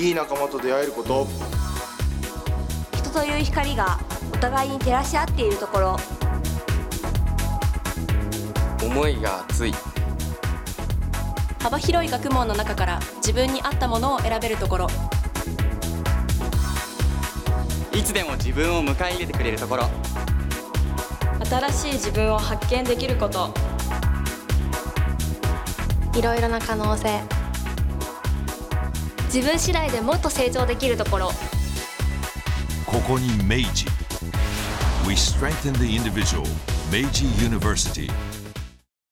いい仲間と出会えること。人という光がお互いに照らし合っているところ。思いが熱い。幅広い学問の中から自分に合ったものを選べるところ。いつでも自分を迎え入れてくれるところ。新しい自分を発見できること。いろいろな可能性。自分次第でもっと成長できるところ。ここに明治 We strengthen the individual. Meiji University